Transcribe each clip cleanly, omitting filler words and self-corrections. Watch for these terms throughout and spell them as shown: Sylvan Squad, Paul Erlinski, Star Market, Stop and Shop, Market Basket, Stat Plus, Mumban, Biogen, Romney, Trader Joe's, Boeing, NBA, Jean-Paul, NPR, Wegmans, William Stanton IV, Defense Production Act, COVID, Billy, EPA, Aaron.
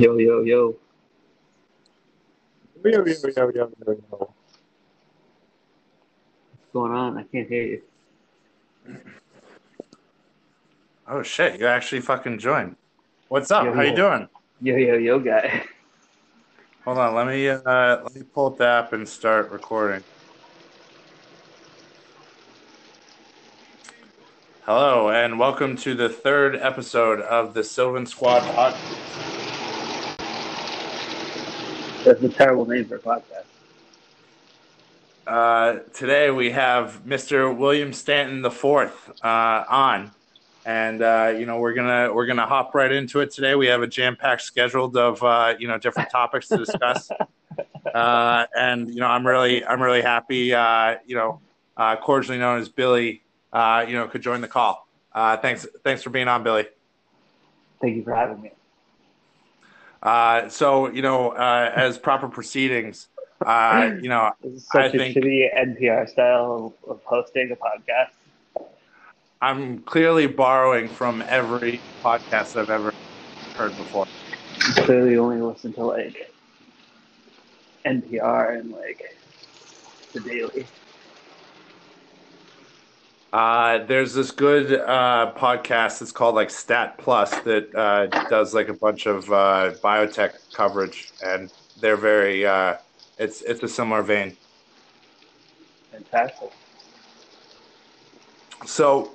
Yo, yo, yo. Yo, yo, yo, yo, yo, yo. What's going on? I can't hear you. Oh, shit. You actually fucking joined. What's up? Yo, how yo. You doing? Yo, yo, yo, guy. Hold on. Let me pull up the app and start recording. Hello, and welcome to the third episode of the Sylvan Squad podcast. That's a terrible name for a podcast. Today we have Mr. William Stanton IV on, and we're gonna hop right into it today. We have a jam-packed schedule of different topics to discuss, and I'm really happy. Cordially known as Billy. Could join the call. Thanks for being on, Billy. Thank you for having me. As proper proceedings, this is such a shitty NPR style of hosting a podcast. I'm clearly borrowing from every podcast I've ever heard before. You clearly only listen to like NPR and like The Daily. There's this good podcast that's called like Stat Plus that does like a bunch of biotech coverage, and they're very it's a similar vein. Fantastic. So,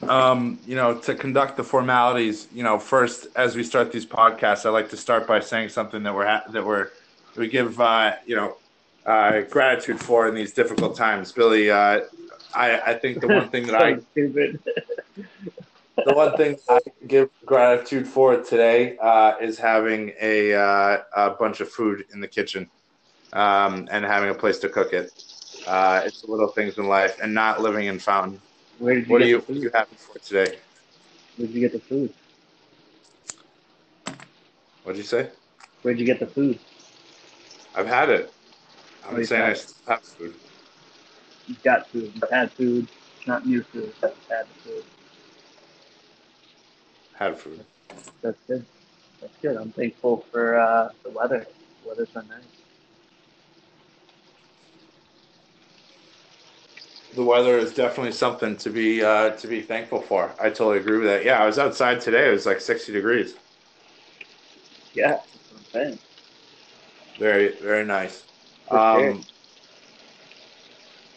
to conduct the formalities, first as we start these podcasts, I like to start by saying something that we give gratitude for in these difficult times, Billy. I think the one thing that I give gratitude for today is having a bunch of food in the kitchen and having a place to cook it. It's the little things in life and not living in Fountain. What are you happy for today? Where did you get the food? What'd you say? Where'd you get the food? I've had it. I'm saying I still have food. You've got food. You've had food. Not new food. But had food. Had food. That's good. That's good. I'm thankful for the weather. The weather's been nice. The weather is definitely something to be thankful for. I totally agree with that. Yeah, I was outside today. It was like 60 degrees. Yeah, that's what I'm saying. Very, very nice.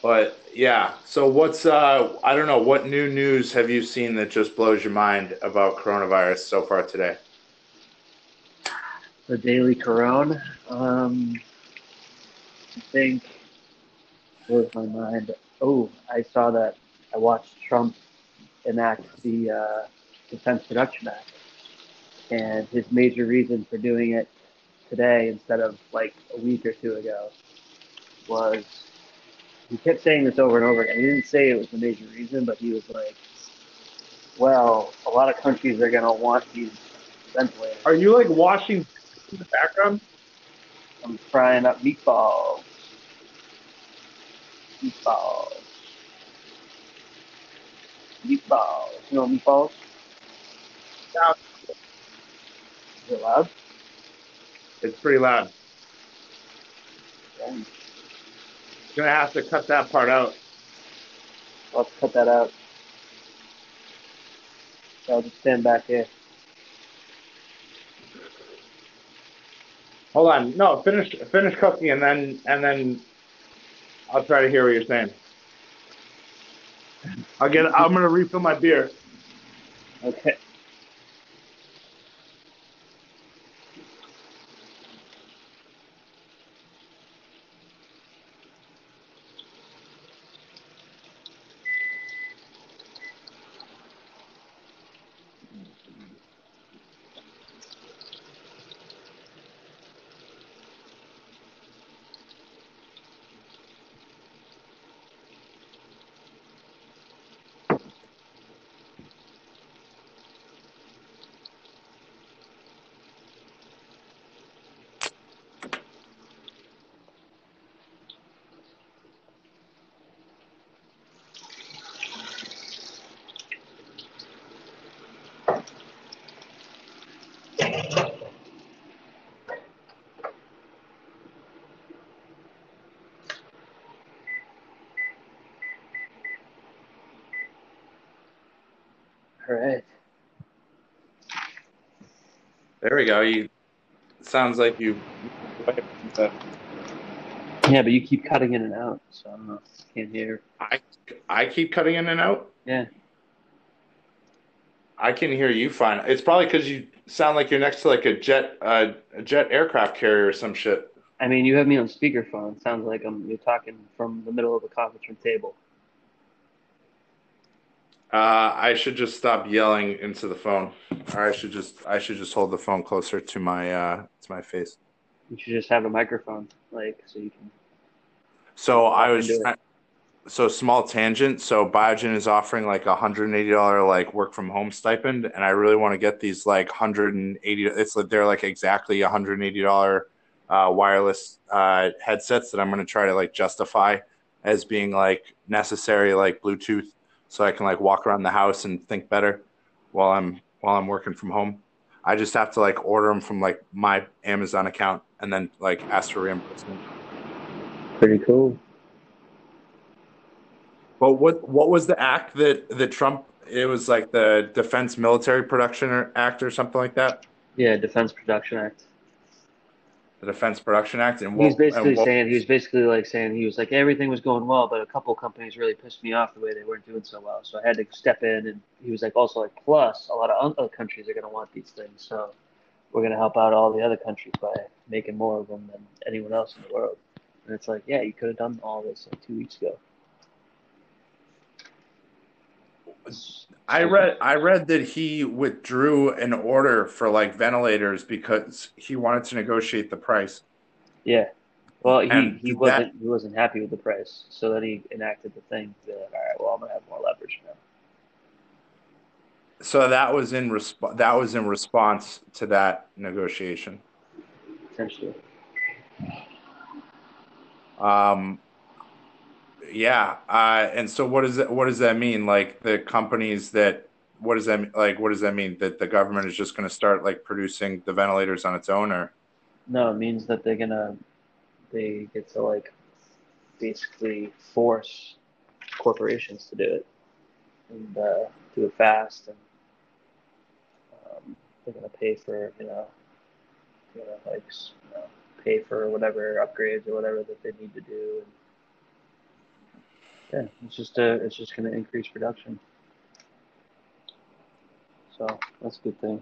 But yeah, so what's I don't know, what new news have you seen that just blows your mind about coronavirus so far today? The Daily Corona. I think blows my mind. Oh, I saw that. I watched Trump enact the Defense Production Act, and his major reason for doing it today instead of like a week or two ago was. He kept saying this over and over again. He didn't say it was the major reason, but he was like, well, a lot of countries are going to want these ventilators. Are you, like, washing in the background? I'm frying up meatballs. Meatballs. Meatballs. You know meatballs? No. Is it loud? It's pretty loud. Yeah. Gonna have to cut that part out. I'll have to cut that out. I'll just stand back here. Hold on. No, finish cooking and then I'll try to hear what you're saying. I'm gonna refill my beer. Okay. All right. There we go. You sounds like you. Yeah, but you keep cutting in and out, so I'm not can't hear. I keep cutting in and out. Yeah. I can hear you fine. It's probably because you sound like you're next to like a jet aircraft carrier or some shit. I mean, you have me on speakerphone. It sounds like you're talking from the middle of a conference room table. I should just stop yelling into the phone, or I should just hold the phone closer to my face. You should just have a microphone, like, so you can. So small tangent. So Biogen is offering like $180 like work from home stipend, and I really want to get these like $180. It's like they're like exactly $180 wireless headsets that I'm going to try to like justify as being like necessary, like Bluetooth, so I can like walk around the house and think better while I'm working from home. I just have to like order them from like my Amazon account and then like ask for reimbursement. Pretty cool. But what was the act that Trump? It was like the Defense Military Production Act or something like that. Yeah, Defense Production Act. The Defense Production Act, and he was basically saying everything was going well, but a couple of companies really pissed me off the way they weren't doing so well, so I had to step in. And he was like, also like, plus a lot of other countries are going to want these things, so we're going to help out all the other countries by making more of them than anyone else in the world. And it's like, yeah, you could have done all this like 2 weeks ago. I read that he withdrew an order for like ventilators because he wanted to negotiate the price. Yeah, well, he wasn't happy with the price, so then he enacted the thing. To be like, all right, well, I'm gonna have more leverage now. So that was in response to that negotiation. Essentially. Yeah, and so what does that mean? Like the companies that what does that mean that the government is just going to start like producing the ventilators on its own, or? No, it means that they get to like basically force corporations to do it and do it fast, and they're going to pay for pay for whatever upgrades or whatever that they need to do. And yeah, it's just going to increase production. So that's a good thing.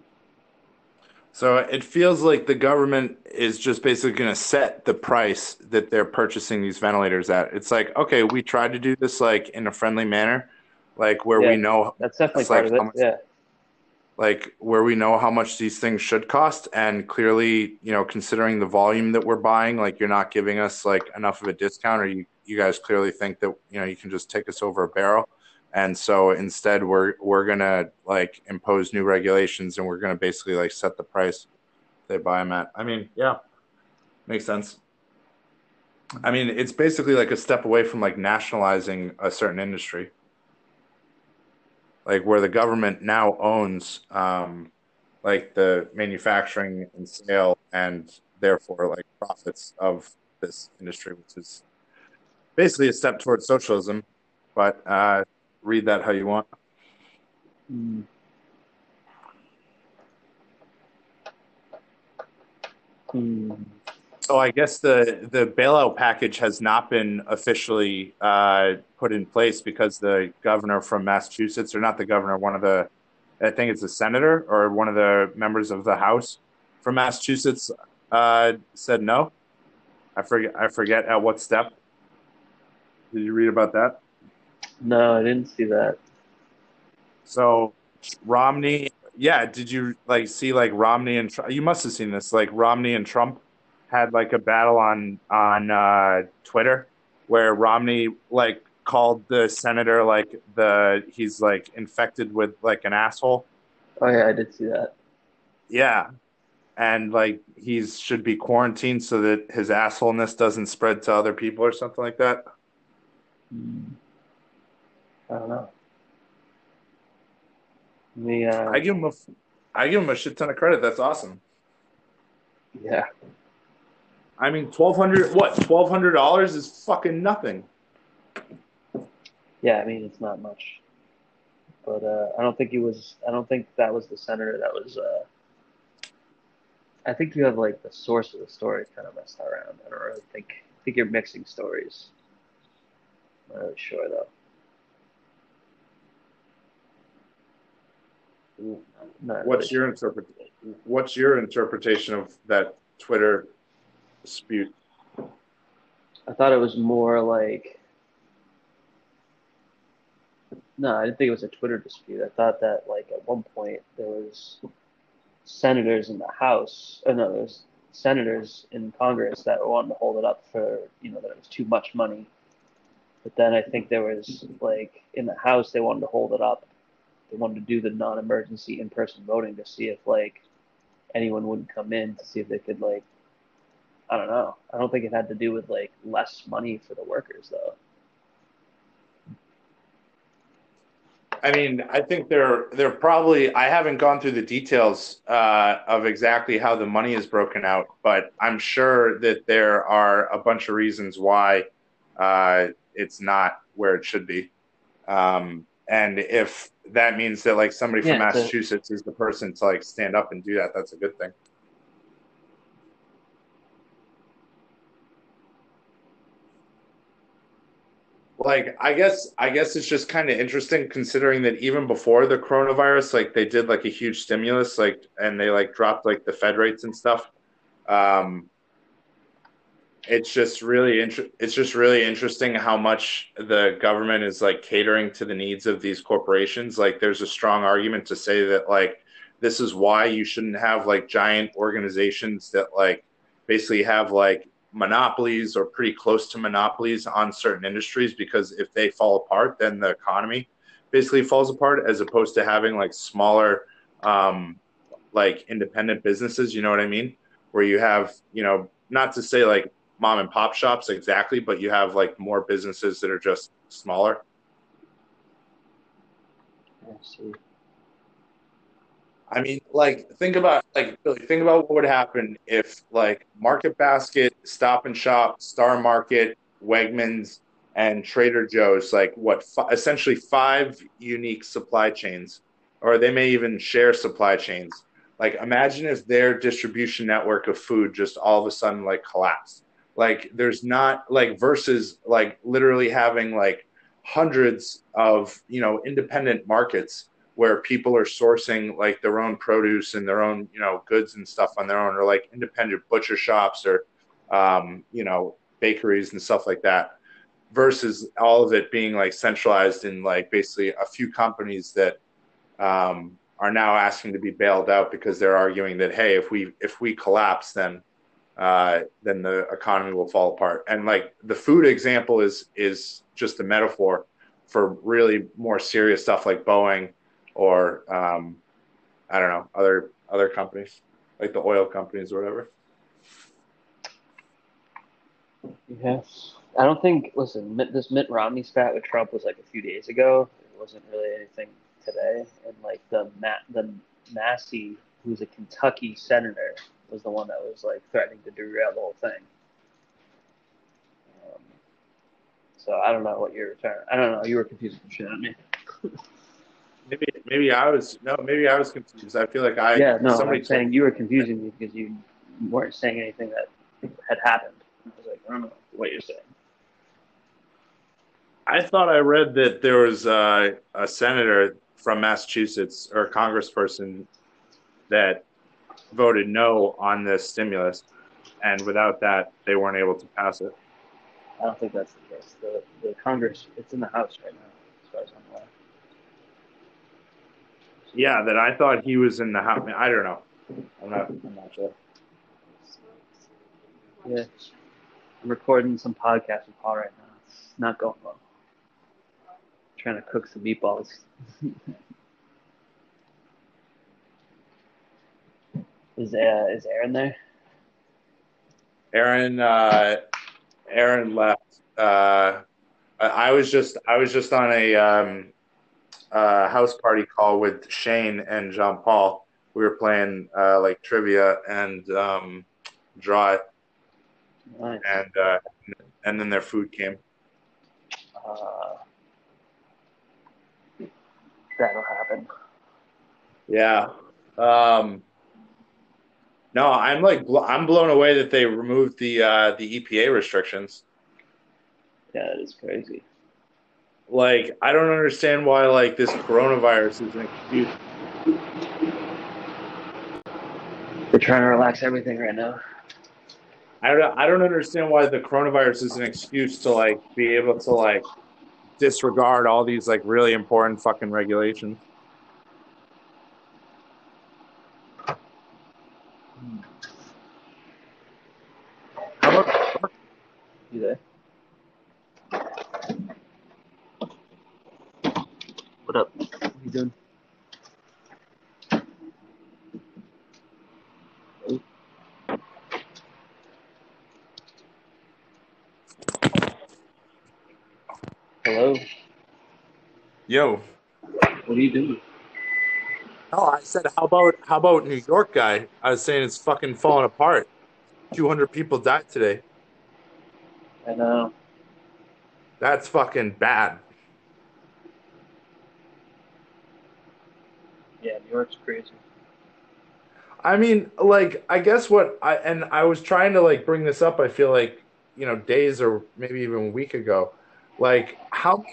So it feels like the government is just basically going to set the price that they're purchasing these ventilators at. It's like, okay, we tried to do this like in a friendly manner, like where we know that's definitely part of it. Yeah, like where we know how much these things should cost, and clearly, considering the volume that we're buying, like you're not giving us like enough of a discount, or you guys clearly think that you can just take us over a barrel, and so instead we're gonna like impose new regulations, and we're gonna basically like set the price they buy them at. I mean, yeah, makes sense. I mean, it's basically like a step away from like nationalizing a certain industry, like where the government now owns like the manufacturing and sale, and therefore like profits of this industry, which is basically a step towards socialism, but read that how you want. Mm. Mm. So I guess the bailout package has not been officially put in place because the governor from Massachusetts, or not the governor, I think it's a senator or one of the members of the House from Massachusetts said no. I forget at what step. Did you read about that? No, I didn't see that. So Romney, yeah, did you like see like Romney and you must have seen this, like Romney and Trump had like a battle on Twitter, where Romney like called the senator like he's like infected with like an asshole. Oh yeah, I did see that. Yeah. And like he should be quarantined so that his assholeness doesn't spread to other people or something like that. I don't know. I give him a shit ton of credit. That's awesome. Yeah. I mean, $1,200 is fucking nothing. Yeah, I mean, it's not much. But I don't think that was the senator. That was I think you have like the source of the story kind of messed around. I don't really think. I think you're mixing stories. I'm not really sure though. What's your interpretation of that Twitter dispute? I thought it was more like. No, I didn't think it was a Twitter dispute. I thought that, like, at one point there was senators in the House. Oh, no, there was senators in Congress that were wanting to hold it up for, you know, that it was too much money. But then I think there was, like, in the House they wanted to hold it up. They wanted to do the non-emergency in-person voting to see if, like, anyone wouldn't come in to see if they could, like, I don't know. I don't think it had to do with, like, less money for the workers, though. I mean, I think they're probably. I haven't gone through the details of exactly how the money is broken out, but I'm sure that there are a bunch of reasons why it's not where it should be. And if that means that like somebody from Massachusetts is the person to like stand up and do that, that's a good thing. Like, I guess it's just kind of interesting considering that even before the coronavirus, like they did like a huge stimulus, like, and they like dropped like the Fed rates and stuff. It's just really interesting how much the government is like catering to the needs of these corporations. Like, there's a strong argument to say that like this is why you shouldn't have like giant organizations that like basically have like monopolies or pretty close to monopolies on certain industries, because if they fall apart, then the economy basically falls apart, as opposed to having like smaller, like independent businesses, you know what I mean? Where you have, you know, not to say like mom and pop shops exactly, but you have like more businesses that are just smaller. I see. I mean, like, think about what would happen if, like, Market Basket, Stop and Shop, Star Market, Wegmans, and Trader Joe's, like, essentially 5 unique supply chains, or they may even share supply chains. Like, imagine if their distribution network of food just all of a sudden, like, collapsed. Like, there's not, like, versus, like, literally having, like, hundreds of, you know, independent markets where people are sourcing like their own produce and their own, you know, goods and stuff on their own, or like independent butcher shops or, you know, bakeries and stuff like that, versus all of it being like centralized in like basically a few companies that are now asking to be bailed out because they're arguing that, hey, if we collapse, then the economy will fall apart. And like the food example is just a metaphor for really more serious stuff like Boeing, or I don't know, other companies, like the oil companies or whatever. Yes. I don't think, listen, this Mitt Romney spat with Trump was like a few days ago. It wasn't really anything today. And like the Massey, who's a Kentucky senator, was the one that was like threatening to derail the whole thing. So I don't know what your return. I don't know. You were confused with shit on me. Maybe I was confused. I feel like I'm saying you were confusing me because you weren't saying anything that had happened. I was like, I don't know what you're saying. I thought I read that there was a senator from Massachusetts or a congressperson that voted no on this stimulus, and without that, they weren't able to pass it. I don't think that's the case. The Congress, it's in the House right now, as far as I'm aware. Yeah, that I thought he was in the house. I don't know. I'm not sure. Yeah. I'm recording some podcast with Paul right now. It's not going well. I'm trying to cook some meatballs. Is Aaron there? Aaron left. I was just on a house party call with Shane and Jean-Paul. We were playing like trivia and draw it. Nice. And then their food came. that'll happen. Yeah. No, I'm blown away that they removed the EPA restrictions. Yeah, that is crazy. Like, I don't understand why, like, this coronavirus is an excuse. They're trying to relax everything right now. I don't understand why the coronavirus is an excuse to, like, be able to, like, disregard all these, like, really important fucking regulations. You there? What up? What are you doing? Hello? Yo. What are you doing? Oh, I said, how about New York guy? I was saying it's fucking falling apart. 200 people died today. I know. That's fucking bad. Yeah, New York's crazy. I mean, like, I guess I was trying to, like, bring this up, I feel like, you know, days or maybe even a week ago. Like, how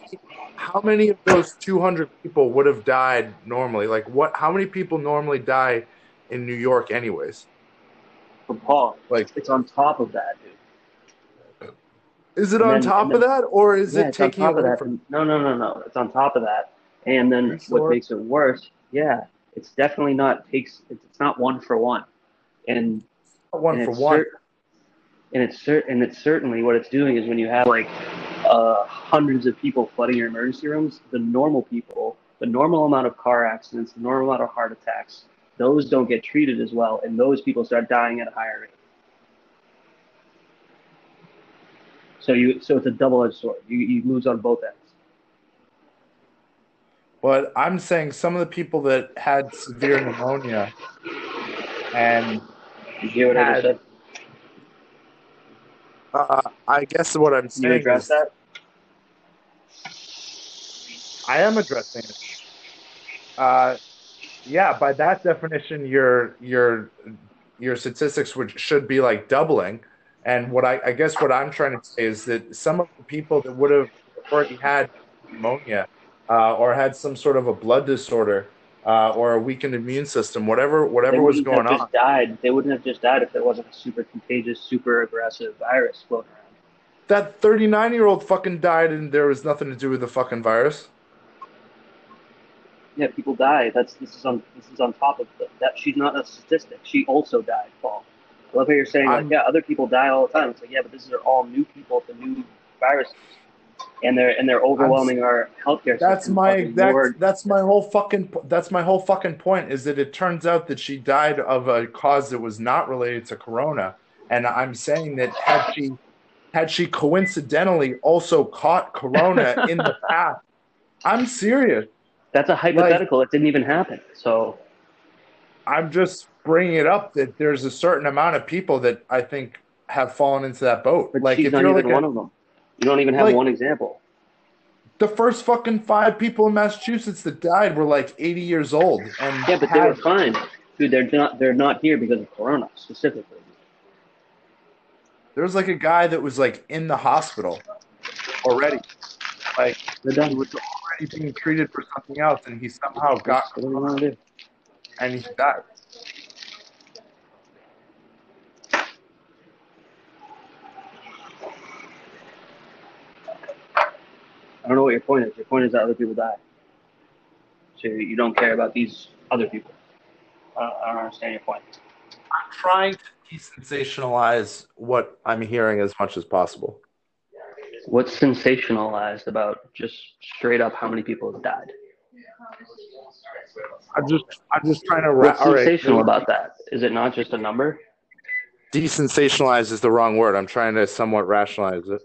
many of those 200 people would have died normally? Like, how many people normally die in New York anyways? From Paul. Like, it's on top of that, dude. Is it on top of that, or is it taking over from? No. It's on top of that, and then what makes it worse? Yeah, it's definitely not It's not one for one, and one for one. And it's certainly what it's doing is when you have like hundreds of people flooding your emergency rooms, the normal people, the normal amount of car accidents, the normal amount of heart attacks, those don't get treated as well, and those people start dying at a higher rate. So it's a double-edged sword. You lose on both ends. But I'm saying some of the people that had severe pneumonia and you hear what I said? I guess what I'm saying. You address that? I am addressing it. Yeah, by that definition, your statistics should be like doubling. And what I guess what I'm trying to say is that some of the people that would have already had pneumonia or had some sort of a blood disorder or a weakened immune system, whatever was going on. They wouldn't have just died if there wasn't a super contagious, super aggressive virus floating around. That 39-year-old fucking died and there was nothing to do with the fucking virus. Yeah, people die. This is on top of that. She's not a statistic. She also died, Paul. I love how you're saying, like, yeah, other people die all the time. It's like, yeah, but these are all new people with the new viruses, and they're overwhelming our healthcare system. That's my whole fucking point. Is that it turns out that she died of a cause that was not related to corona, and I'm saying that had she coincidentally also caught corona in the past, I'm serious. That's a hypothetical. Like, it didn't even happen. So I'm just bringing it up that there's a certain amount of people that I think have fallen into that boat. But like, she's not even one of them. You don't even have one example. The first fucking 5 people in Massachusetts that died were like 80 years old. And yeah, but they were fine. Dude, they're not here because of corona specifically. There was like a guy that was like in the hospital already. Like, he was already being treated for something else and he somehow got corona and he died. I don't know what your point is. Your point is that other people die. So you don't care about these other people. I don't understand your point. I'm trying to desensationalize what I'm hearing as much as possible. What's sensationalized about just straight up how many people have died? I'm just trying to... What's sensational about that? Is it not just a number? Desensationalize is the wrong word. I'm trying to somewhat rationalize it.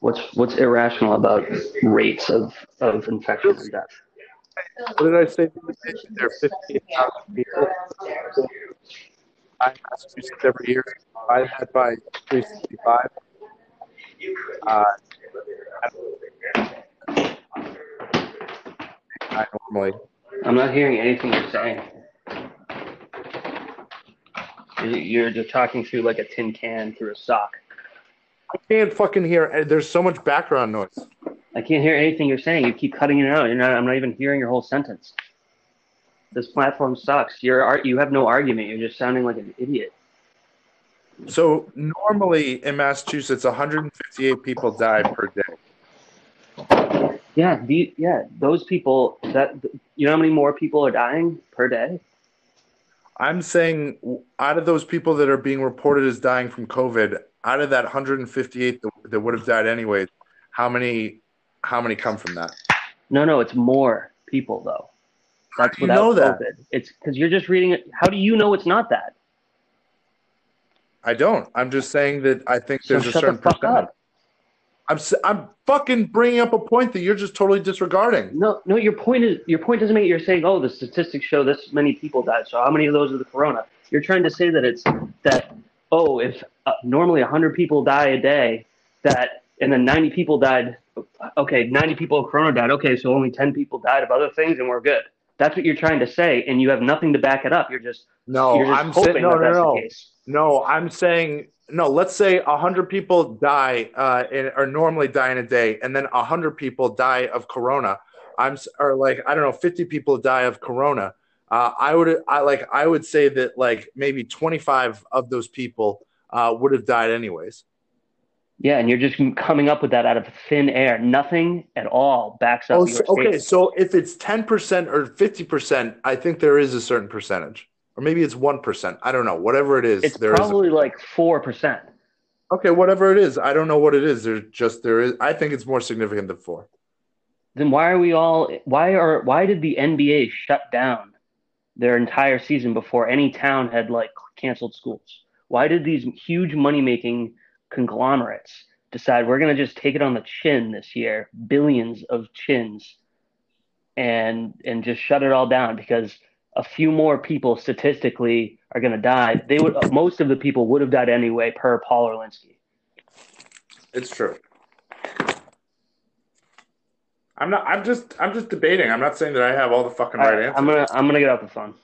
What's irrational about rates of infection and death? What did I say? There are 15,000 people in Massachusetts every year. I had by 365. I normally I'm not hearing anything you're saying. You're just talking through like a tin can through a sock. I can't fucking hear. There's so much background noise. I can't hear anything you're saying. You keep cutting it out. I'm not even hearing your whole sentence. This platform sucks. You have no argument. You're just sounding like an idiot. So normally in Massachusetts, 158 people die per day. Yeah, those people. That you know how many more people are dying per day? I'm saying out of those people that are being reported as dying from COVID, out of that 158 that would have died anyways, how many come from that? No, it's more people though. That's without COVID. It's because you're just reading it. How do you know it's not that? I don't. I'm just saying that I think there's a certain percentage. I'm fucking bringing up a point that you're just totally disregarding. No, your point doesn't make it. You're saying, oh, the statistics show this many people died, so how many of those are the corona? You're trying to say that if normally 100 people die a day, and then 90 people died. Okay, 90 people of corona died. Okay, so only 10 people died of other things, and we're good. That's what you're trying to say, and you have nothing to back it up. You're just hoping that's the case. No, I'm saying no. Let's say 100 people die or normally die in a day, and then 100 people die of corona. I don't know, 50 people die of corona. I would say that like maybe 25 of those people would have died anyways. Yeah, and you're just coming up with that out of thin air. Nothing at all backs up your statement. Okay, so if it's 10% or 50%, I think there is a certain percentage. Or maybe it's 1%. I don't know. Whatever it is. It's probably like 4%. Okay, whatever it is. I don't know what it is. I think it's more significant than 4. Then why did the NBA shut down their entire season before any town had like canceled schools? Why did these huge money-making conglomerates decide we're going to just take it on the chin this year, billions of chins, and just shut it all down because a few more people statistically are going to die? Most of the people would have died anyway per Paul Erlinski. It's true. I'm just debating. I'm not saying that I have all the fucking right answers. I'm going to get out the phone.